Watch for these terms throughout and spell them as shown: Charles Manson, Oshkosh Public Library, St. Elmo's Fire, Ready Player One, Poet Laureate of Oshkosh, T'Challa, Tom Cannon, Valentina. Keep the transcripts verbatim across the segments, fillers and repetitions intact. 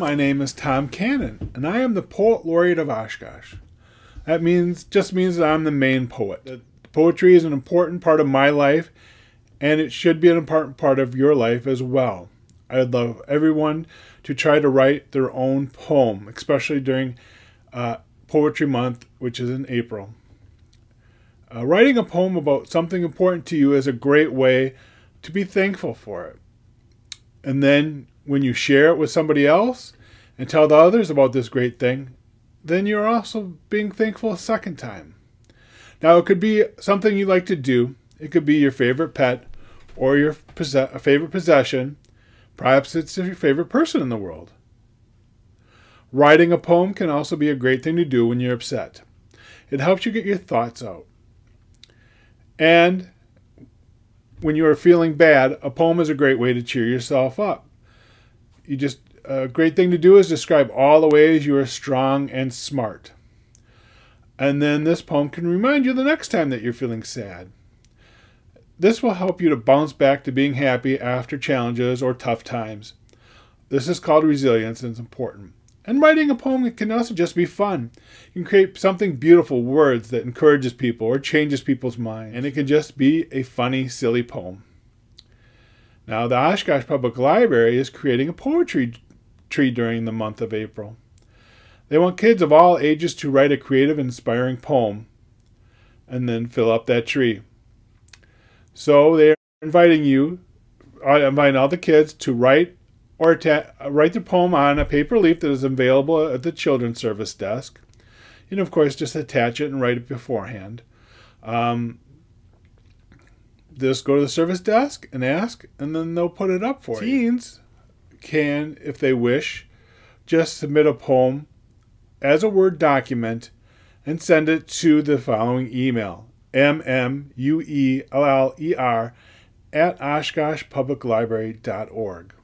my name is Tom Cannon, and I am the Poet Laureate of Oshkosh. That means just means that I'm the main poet. Poetry is an important part of my life, and it should be an important part of your life as well. I would love everyone to try to write their own poem, especially during uh, Poetry Month, which is in April. Uh, writing a poem about something important to you is a great way to be thankful for it. And then when you share it with somebody else and tell the others about this great thing, then you're also being thankful a second time. Now, it could be something you like to do. It could be your favorite pet or your posse- favorite possession. Perhaps it's your favorite person in the world. Writing a poem can also be a great thing to do when you're upset. It helps you get your thoughts out. And when you are feeling bad, a poem is a great way to cheer yourself up. You just a great thing to do is describe all the ways you are strong and smart. And then this poem can remind you the next time that you're feeling sad. This will help you to bounce back to being happy after challenges or tough times. This is called resilience, and it's important. And writing a poem can also just be fun. You can create something beautiful, words that encourages people or changes people's minds. And it can just be a funny, silly poem. Now, the Oshkosh Public Library is creating a poetry tree during the month of April. They want kids of all ages to write a creative, inspiring poem and then fill up that tree. So they're inviting you, inviting all the kids to write or write their poem on a paper leaf that is available at the children's service desk. And of course, just attach it and write it beforehand. Um, just go to the service desk and ask, and then they'll put it up for you. Teens can, if they wish, just submit a poem as a Word document and send it to the following email, m m u e l l e r at oshkosh public library dot org.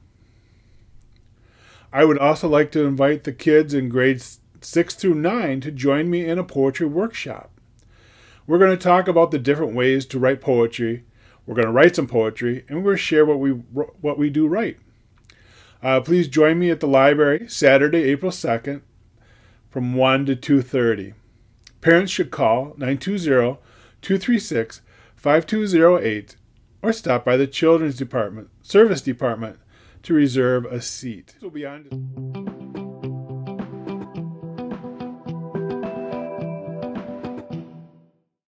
I would also like to invite the kids in grades six through nine to join me in a poetry workshop. We're going to talk about the different ways to write poetry. We're going to write some poetry, and we're going to share what we, what we do write. Uh, please join me at the library Saturday, April second, from one to two thirty. Parents should call nine two zero, two three six, five two zero eight or stop by the Children's Department, Service Department to reserve a seat. This will be on